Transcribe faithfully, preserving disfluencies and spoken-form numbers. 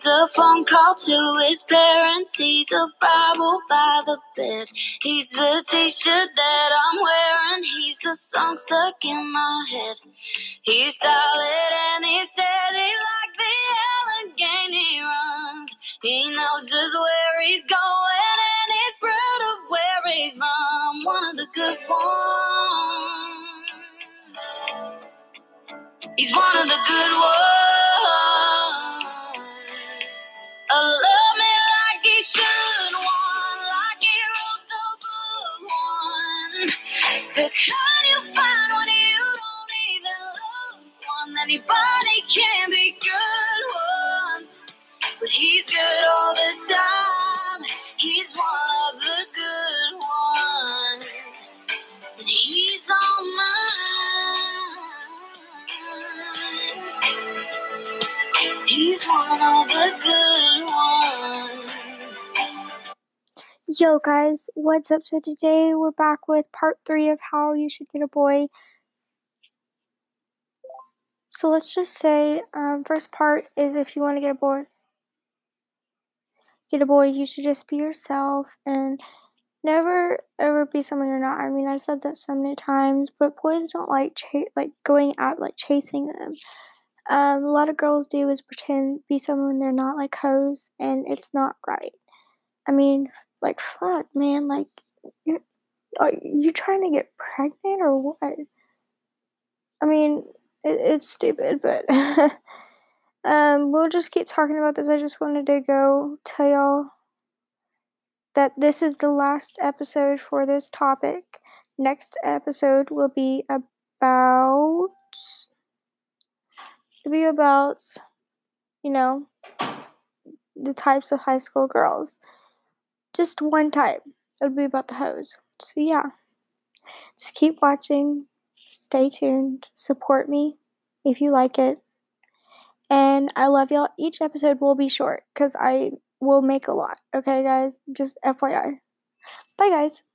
He's a phone call to his parents. He's a Bible by the bed. He's the t-shirt that I'm wearing. He's a song stuck in my head. He's solid and he's steady like the Allegheny runs. He knows just where he's going and he's proud of where he's from. One of the good ones. He's one of the good ones. I love me like he should, one, like he wrote the book, one. The kind you find when you don't even love one. Anybody can be good once, but he's good all the time. He's one of the good ones, and he's all mine. He's one of the good. Yo guys, what's up? So today we're back with part three of how you should get a boy. So let's just say, um, first part is if you want to get a boy, get a boy, you should just be yourself and never ever be someone you're not. I mean, I've said that so many times, but boys don't like cha- like going out like chasing them. Um, a lot of girls do is pretend be someone they're not, like hoes, and it's not right. I mean, like, fuck, man, like, you're, are you trying to get pregnant or what? I mean, it, it's stupid, but um, we'll just keep talking about this. I just wanted to go tell y'all that this is the last episode for this topic. Next episode will be about, it'll be about, you know, the types of high school girls. Just one type. It would be about the hoes. So yeah, just keep watching. Stay tuned. Support me if you like it. And I love y'all. Each episode will be short because I will make a lot. Okay, guys? Just F Y I. Bye, guys.